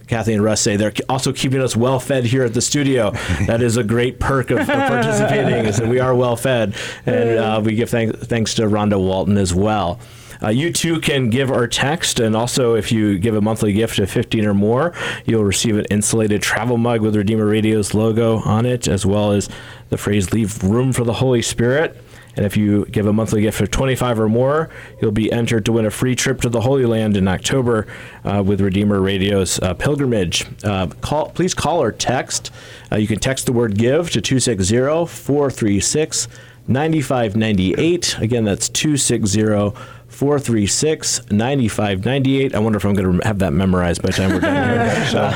Kathy and Russ say they're also keeping us well-fed here at the studio. That is a great perk of participating, is that we are well-fed. And we give thanks to Rhonda Walton as well. You too can give or text, and also if you give a monthly gift of $15 or more, you'll receive an insulated travel mug with Redeemer Radio's logo on it, as well as the phrase, "Leave room for the Holy Spirit." And if you give a monthly gift of $25 or more, you'll be entered to win a free trip to the Holy Land in October with Redeemer Radio's pilgrimage. Please call or text. You can text the word GIVE to 260-436-9598. Again, that's 260-436-9598. I wonder if I'm going to have that memorized by the time we're done here.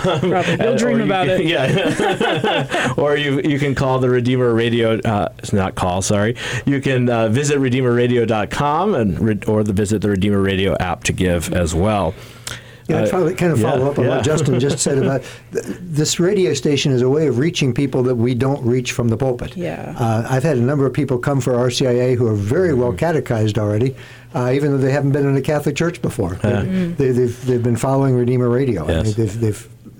You'll dream about it. Yeah. Or you can call the Redeemer Radio. It's not call, sorry. You can visit RedeemerRadio.com or visit the Redeemer Radio app to give as well. Yeah, I'd probably kind of follow up on what Justin just said about this radio station is a way of reaching people that we don't reach from the pulpit. Yeah. I've had a number of people come for RCIA who are very well catechized already, even though they haven't been in a Catholic church before. They've been following Redeemer Radio. Yes. I mean,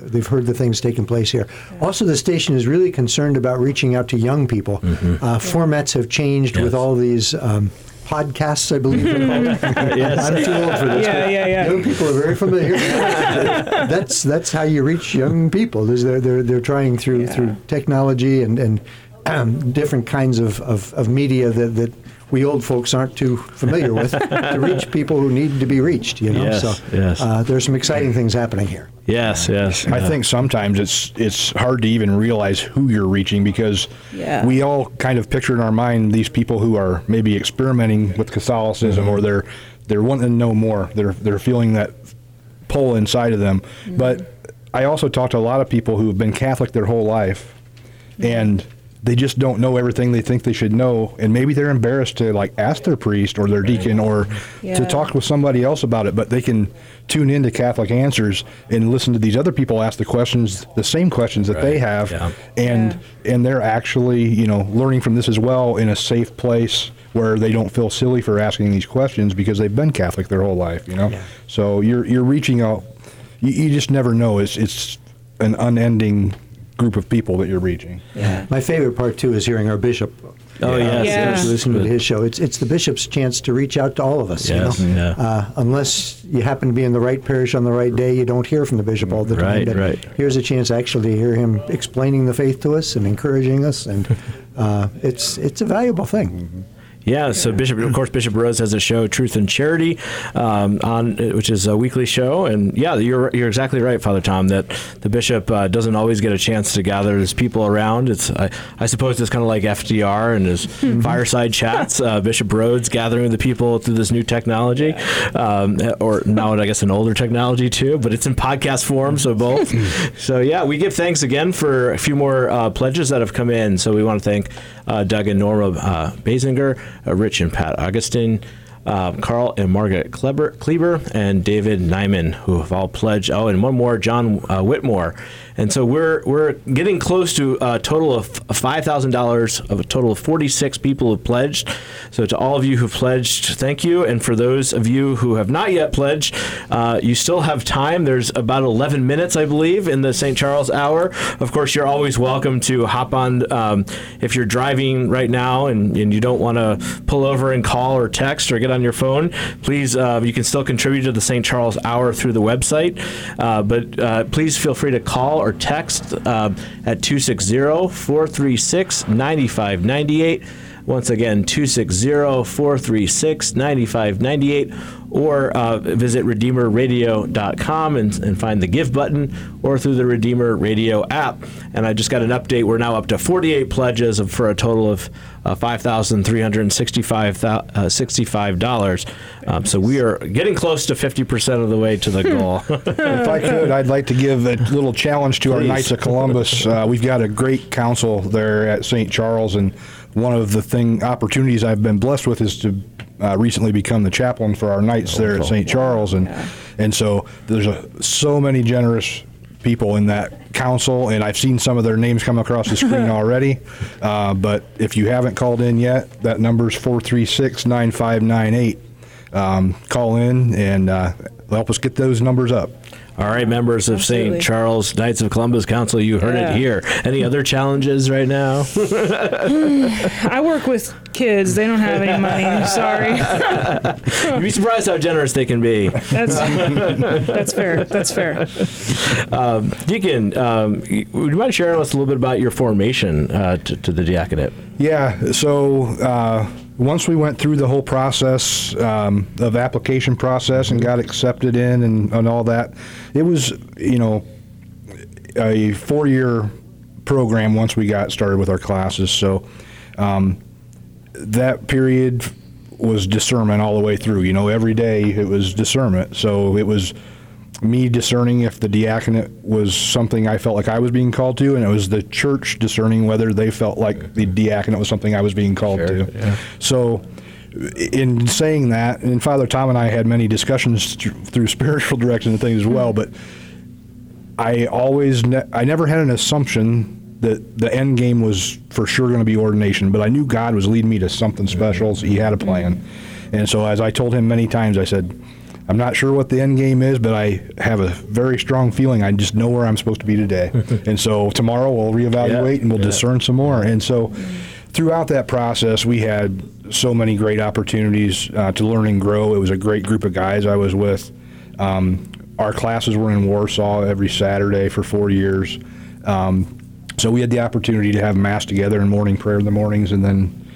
they've heard the things taking place here. Also, the station is really concerned about reaching out to young people. Formats have changed with all these podcasts, I believe. I'm too old for this. Young people are very familiar. That's how you reach young people. They're trying through technology and different kinds of media that we old folks aren't too familiar with to reach people who need to be reached. There's some exciting things happening here. Yes. I think sometimes it's hard to even realize who you're reaching, because we all kind of picture in our mind these people who are maybe experimenting with Catholicism, or they're wanting to know more. They're feeling that pull inside of them. But I also talk to a lot of people who have been Catholic their whole life, and they just don't know everything they think they should know, and maybe they're embarrassed to ask their priest or their deacon or to talk with somebody else about it, but they can tune into Catholic Answers and listen to these other people ask the same questions that they have, and they're actually learning from this as well in a safe place where they don't feel silly for asking these questions because they've been Catholic their whole life. So you're reaching out. You just never know. It's an unending group of people that you're reaching. My favorite part too is hearing our bishop. Listening to his show, it's the bishop's chance to reach out to all of us. Unless you happen to be in the right parish on the right day, you don't hear from the bishop all the time. Here's a chance actually to hear him explaining the faith to us and encouraging us, and it's a valuable thing. So Bishop Rose has a show, Truth and Charity, which is a weekly show, and you're exactly right, Father Tom, that the bishop doesn't always get a chance to gather his people around. It's I suppose it's kind of like FDR and his fireside chats. Bishop Rhodes gathering the people through this new technology, or now I guess an older technology too, but it's in podcast form, so both. So we give thanks again for a few more pledges that have come in. So we want to thank Doug and Norma Basinger, Rich and Pat Augustine, Carl and Margaret Kleber, and David Nyman, who have all pledged. Oh, and one more, John Whitmore. And so we're getting close to a total of $5,000 of a total of 46 people who have pledged. So to all of you who pledged, thank you. And for those of you who have not yet pledged, you still have time. There's about 11 minutes, I believe, in the St. Charles Hour. Of course, you're always welcome to hop on if you're driving right now and you don't want to pull over and call or text or get on your phone. Please, you can still contribute to the St. Charles Hour through the website. But please feel free to call or text at 260-436-9598. Once again, 260-436-9598, or visit RedeemerRadio.com and find the Give button, or through the Redeemer Radio app. And I just got an update. We're now up to 48 pledges for a total of $5,365. So we are getting close to 50% of the way to the goal. If I could, I'd like to give a little challenge to our Knights of Columbus. We've got a great council there at St. Charles, and one of the opportunities I've been blessed with is to recently become the chaplain for our Knights there at St. Charles, and so there's so many generous people in that council, and I've seen some of their names come across the screen already. But if you haven't called in yet, that number's 436-9598. Call in and help us get those numbers up. All right, members of St. Charles Knights of Columbus Council, you heard it here. Any other challenges right now? I work with kids. They don't have any money. I'm sorry. You'd be surprised how generous they can be. That's fair. That's fair. Deacon, would you mind sharing with us a little bit about your formation to the diaconate? Yeah, so once we went through the whole process of application process and got accepted in and all that, it was, a 4-year program once we got started with our classes. So that period was discernment all the way through. Every day it was discernment. So it was me discerning if the diaconate was something I felt like I was being called to, and it was the church discerning whether they felt like the diaconate was something I was being called to. Yeah. So in saying that, and Father Tom and I had many discussions through spiritual direction and things as well, but I never had an assumption that the end game was for sure going to be ordination, but I knew God was leading me to something special, so he had a plan. And so as I told him many times, I said, I'm not sure what the end game is, but I have a very strong feeling. I just know where I'm supposed to be today. And so tomorrow we'll reevaluate and we'll discern some more. And so throughout that process, we had so many great opportunities to learn and grow. It was a great group of guys I was with. Our classes were in Warsaw every Saturday for 4 years. So we had the opportunity to have Mass together and morning prayer in the mornings, and then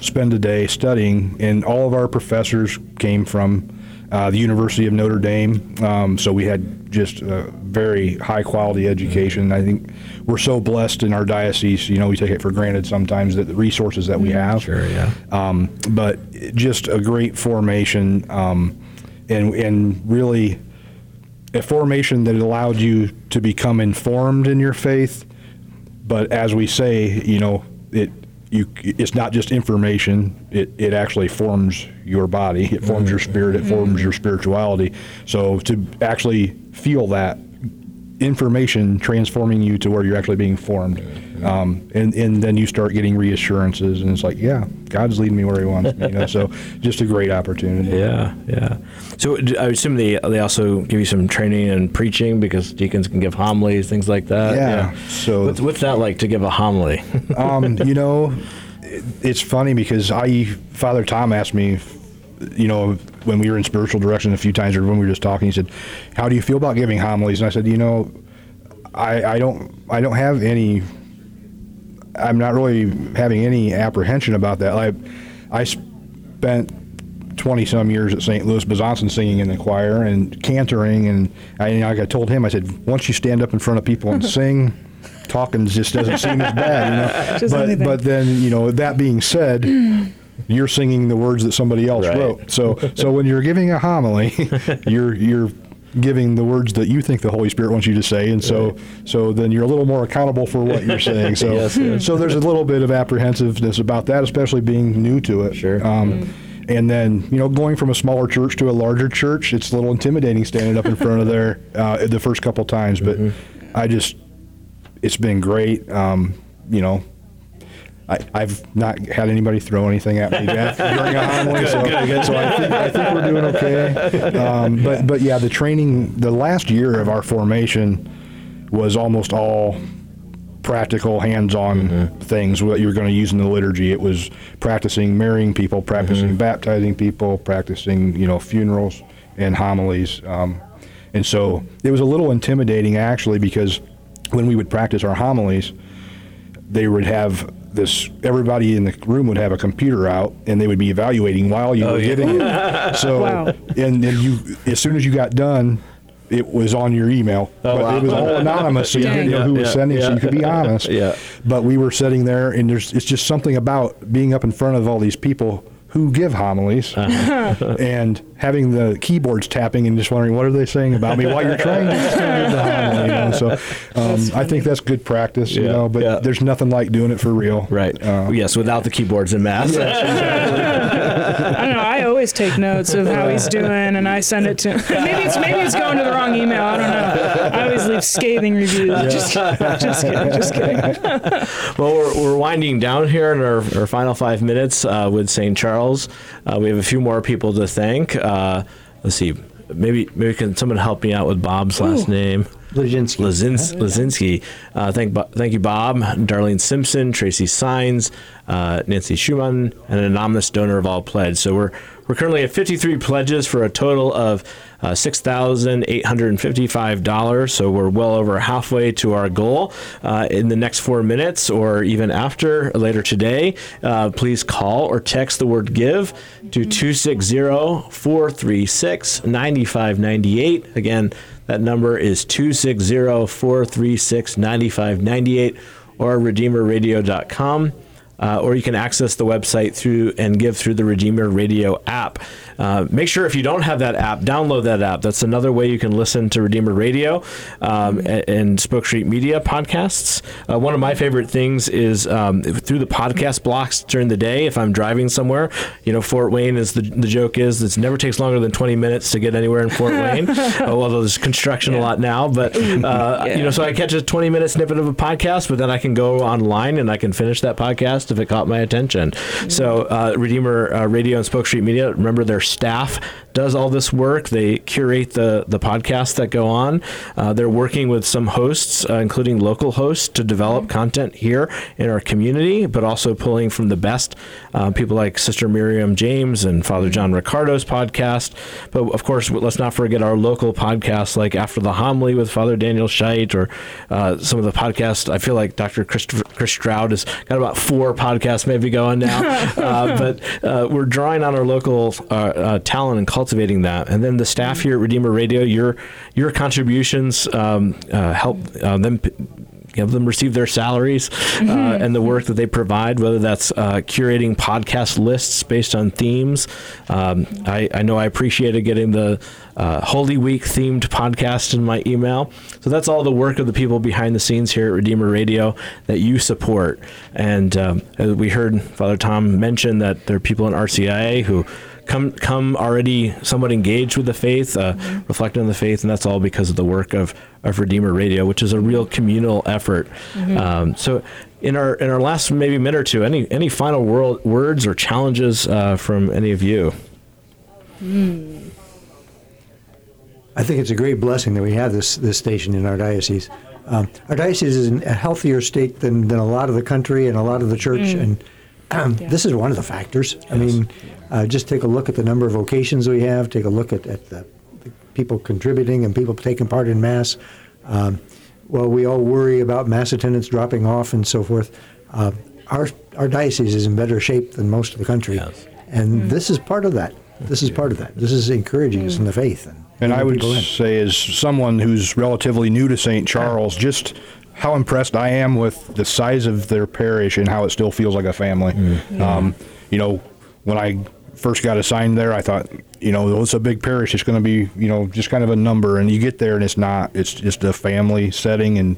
spend a day studying. And all of our professors came from the University of Notre Dame, so we had just a very high-quality education. I think we're so blessed in our diocese, we take it for granted sometimes, that the resources that we have. Sure, yeah. But just a great formation, and really a formation that allowed you to become informed in your faith. But as we say, it's not just information, it actually forms your body, it forms your spirit, it forms your spirituality. So to actually feel that information transforming you to where you're actually being formed, and then you start getting reassurances, and it's like, God's leading me where he wants me, so just a great opportunity. So I assume they also give you some training in preaching, because deacons can give homilies, things like that. So what's that like to give a homily? It's funny because Father Tom asked me, when we were in spiritual direction a few times, or when we were just talking, he said, how do you feel about giving homilies? And I said, I'm not really having any apprehension about that. I spent 20-some years at St. Louis Besancon singing in the choir and cantoring, and I told him, I said, once you stand up in front of people and sing, talking just doesn't seem as bad. But then, that being said, you're singing the words that somebody else wrote. So when you're giving a homily, you're giving the words that you think the Holy Spirit wants you to say, and so then you're a little more accountable for what you're saying. So so there's a little bit of apprehensiveness about that, especially being new to it. Sure. And then, going from a smaller church to a larger church, it's a little intimidating standing up in front of there the first couple times, but it's been great. I've not had anybody throw anything at me yet during a homily, so I think we're doing okay. But yeah, the training, the last year of our formation was almost all practical, hands-on things that you were going to use in the liturgy. It was practicing marrying people, practicing baptizing people, practicing funerals and homilies. And so it was a little intimidating, actually, because when we would practice our homilies, they would have this, everybody in the room would have a computer out, and they would be evaluating while you were giving it. So, wow. and you, as soon as you got done, it was on your email. But it was all anonymous, so you didn't know who was sending it, so you could be honest. But we were sitting there, and it's just something about being up in front of all these people who give homilies and having the keyboards tapping and just wondering, what are they saying about me while you're trying to give the homily? You know? So I think that's good practice, you know, but there's nothing like doing it for real. Right. Without the keyboards and math. Yes, exactly. I don't know. I always take notes of how he's doing, and I send it to him. Maybe it's going to the wrong email. I don't know. I always leave scathing reviews. Yeah. Just kidding. Well, we're winding down here in our final 5 minutes with St. Charles. We have a few more people to thank. Let's see. Maybe can someone help me out with Bob's last name? Lazinski. Thank you, Bob. Darlene Simpson, Tracy Sines, Nancy Schumann, and an anonymous donor have all pledged. So we're currently at 53 pledges for a total of $6,855. So we're well over halfway to our goal. In the next 4 minutes, or even after later today, please call or text the word give to 260-436-9598. Again, that number is 260-436-9598 or RedeemerRadio.com. Or you can access the website through the Redeemer Radio app. Make sure if you don't have that app, download that app. That's another way you can listen to Redeemer Radio and Spoke Street Media podcasts. One of my favorite things is through the podcast blocks during the day, if I'm driving somewhere, you know, Fort Wayne is the joke is it never takes longer than 20 minutes to get anywhere in Fort Wayne, although there's construction a lot now. But, you know, so I catch a 20-minute snippet of a podcast, but then I can go online and I can finish that podcast if it caught my attention. So Redeemer Radio and Spoke Street Media, remember their staff does all this work. They curate the podcasts that go on. They're working with some hosts, including local hosts, to develop content here in our community, but also pulling from the best people like Sister Miriam James and Father John Ricardo's podcast. But of course, let's not forget our local podcasts like After the Homily with Father Daniel Scheidt, or some of the podcasts. I feel like Dr. Chris Stroud has got about 4 podcasts maybe going now. But we're drawing on our local talent and cultivating that. And then the staff here at Redeemer Radio, your contributions help them have them receive their salaries and the work that they provide, whether that's curating podcast lists based on themes. I know I appreciated getting the Holy Week themed podcast in my email. So that's all the work of the people behind the scenes here at Redeemer Radio that you support. And as we heard Father Tom mention that there are people in RCIA who come already somewhat engaged with the faith, reflecting on the faith, and that's all because of the work of Redeemer Radio, which is a real communal effort. So in our last maybe minute or two, any final words or challenges from any of you? I think it's a great blessing that we have this station in our diocese. Our diocese is in a healthier state than a lot of the country and a lot of the church, and this is one of the factors. Yes. I mean, just take a look at the number of vocations we have, take a look at the people contributing and people taking part in Mass. Well, we all worry about Mass attendance dropping off and so forth. Our diocese is in better shape than most of the country, and this is part of that. This is part of that. This is encouraging us in the faith. And I would say, as someone who's relatively new to St. Charles, just how impressed I am with the size of their parish and how it still feels like a family. You know, when I first got assigned there, I thought, you know, it's a big parish. It's going to be, you know, just kind of a number. And you get there, and it's not. It's just a family setting, and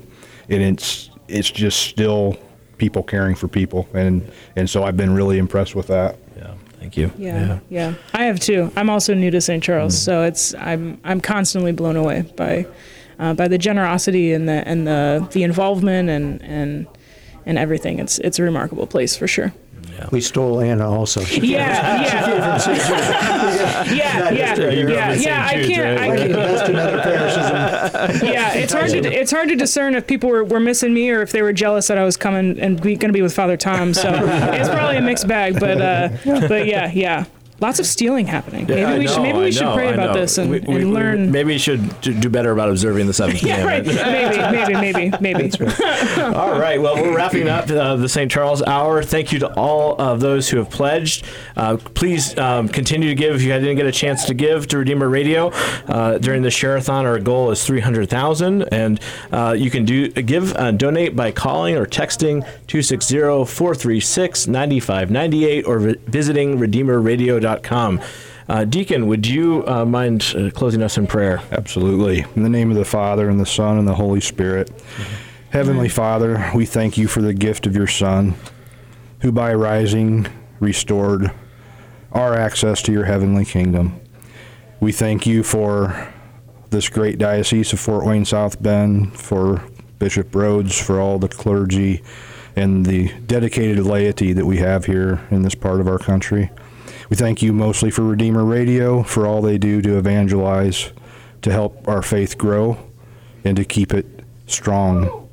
it's just still people caring for people. And so I've been really impressed with that. Yeah. Thank you. Yeah. I have too. I'm also new to St. Charles, so I'm constantly blown away by the generosity and the involvement and everything. It's a remarkable place for sure. Yeah. We stole Anna also. It's hard to discern if people were missing me or if they were jealous that I was coming and going to be with Father Tom. So it's probably a mixed bag. But yeah. Lots of stealing happening. Yeah, maybe we should pray about this and learn. Maybe we should do better about observing the seventh commandment. Yeah, right. maybe. Right. All right. Well, we're wrapping up the St. Charles Hour. Thank you to all of those who have pledged. Please continue to give if you didn't get a chance to give to Redeemer Radio during the share-a-thon. Our goal is $300,000, and you can give and donate by calling or texting 260-436-9598 or visiting RedeemerRadio.com. Deacon, would you mind closing us in prayer? Absolutely. In the name of the Father, and the Son, and the Holy Spirit. Mm-hmm. Heavenly Father, we thank you for the gift of your Son, who by rising restored our access to your heavenly kingdom. We thank you for this great diocese of Fort Wayne, South Bend, for Bishop Rhodes, for all the clergy, and the dedicated laity that we have here in this part of our country. We thank you mostly for Redeemer Radio, for all they do to evangelize, to help our faith grow, and to keep it strong.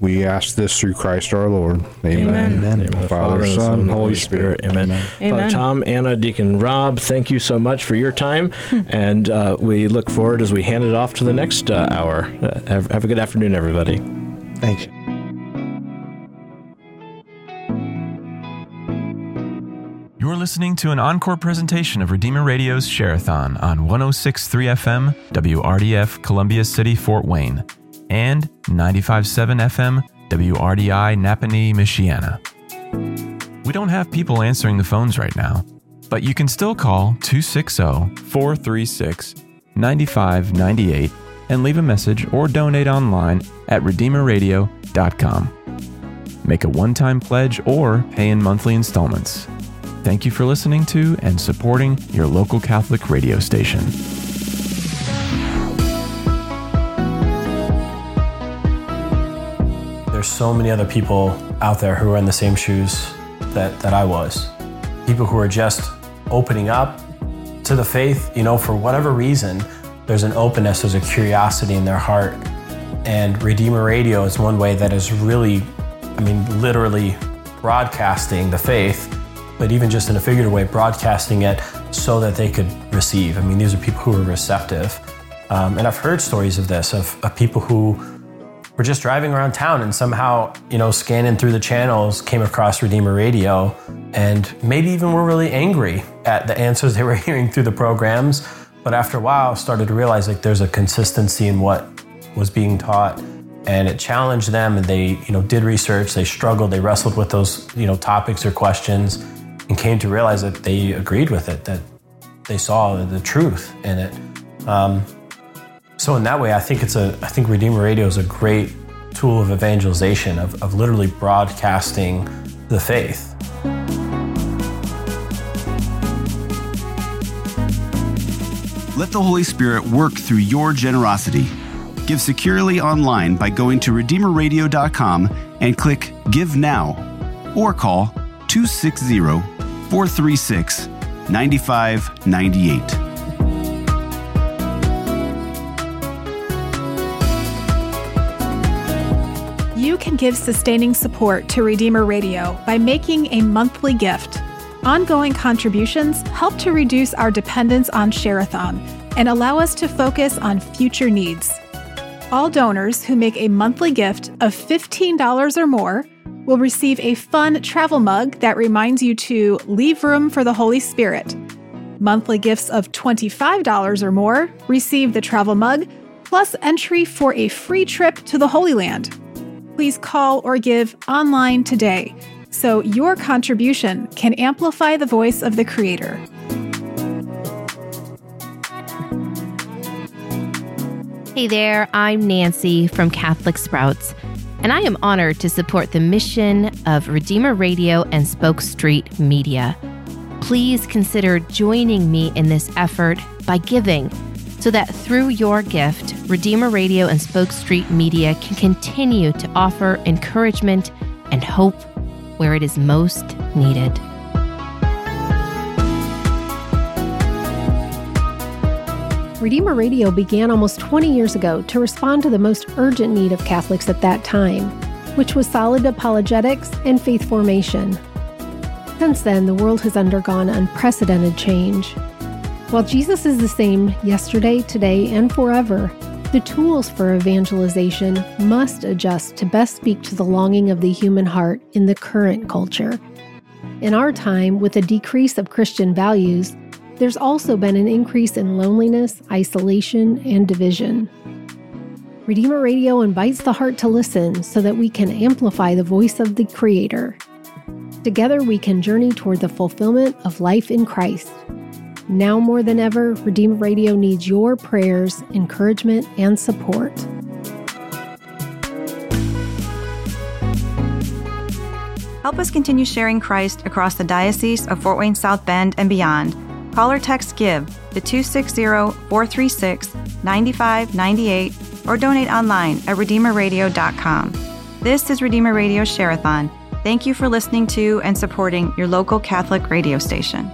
We ask this through Christ our Lord. Amen. Amen. Amen. Father, Son, Holy Spirit. Amen. Amen. Father Tom, Anna, Deacon Rob, thank you so much for your time, and we look forward as we hand it off to the next hour. Have a good afternoon, everybody. Thanks. You're listening to an encore presentation of Redeemer Radio's Share-a-thon on 106.3 FM, WRDF, Columbia City, Fort Wayne, and 95.7 FM, WRDI, Napanee, Michiana. We don't have people answering the phones right now, but you can still call 260-436-9598 and leave a message or donate online at RedeemerRadio.com. Make a one-time pledge or pay in monthly installments. Thank you for listening to and supporting your local Catholic radio station. There's so many other people out there who are in the same shoes that I was. People who are just opening up to the faith, for whatever reason, there's an openness, there's a curiosity in their heart. And Redeemer Radio is one way that is really, literally broadcasting the faith, but even just in a figurative way, broadcasting it so that they could receive. These are people who are receptive. And I've heard stories of this, of people who were just driving around town and somehow, scanning through the channels, came across Redeemer Radio, and maybe even were really angry at the answers they were hearing through the programs. But after a while, started to realize there's a consistency in what was being taught. And it challenged them, and they did research, they struggled, they wrestled with those topics or questions, and came to realize that they agreed with it, that they saw the truth in it. So in that way, I think Redeemer Radio is a great tool of evangelization, of literally broadcasting the faith. Let the Holy Spirit work through your generosity. Give securely online by going to RedeemerRadio.com and click Give Now, or call 260-436-9598. You can give sustaining support to Redeemer Radio by making a monthly gift. Ongoing contributions help to reduce our dependence on Share-a-thon and allow us to focus on future needs. All donors who make a monthly gift of $15 or more will receive a fun travel mug that reminds you to leave room for the Holy Spirit. Monthly gifts of $25 or more receive the travel mug, plus entry for a free trip to the Holy Land. Please call or give online today, so your contribution can amplify the voice of the Creator. Hey there, I'm Nancy from Catholic Sprouts, and I am honored to support the mission of Redeemer Radio and Spoke Street Media. Please consider joining me in this effort by giving, so that through your gift, Redeemer Radio and Spoke Street Media can continue to offer encouragement and hope where it is most needed. Redeemer Radio began almost 20 years ago to respond to the most urgent need of Catholics at that time, which was solid apologetics and faith formation. Since then, the world has undergone unprecedented change. While Jesus is the same yesterday, today, and forever, the tools for evangelization must adjust to best speak to the longing of the human heart in the current culture. In our time, with a decrease of Christian values, there's also been an increase in loneliness, isolation, and division. Redeemer Radio invites the heart to listen so that we can amplify the voice of the Creator. Together, we can journey toward the fulfillment of life in Christ. Now more than ever, Redeemer Radio needs your prayers, encouragement, and support. Help us continue sharing Christ across the Diocese of Fort Wayne, South Bend, and beyond. Call or text GIVE to 260-436-9598 or donate online at RedeemerRadio.com. This is Redeemer Radio Share-a-thon. Thank you for listening to and supporting your local Catholic radio station.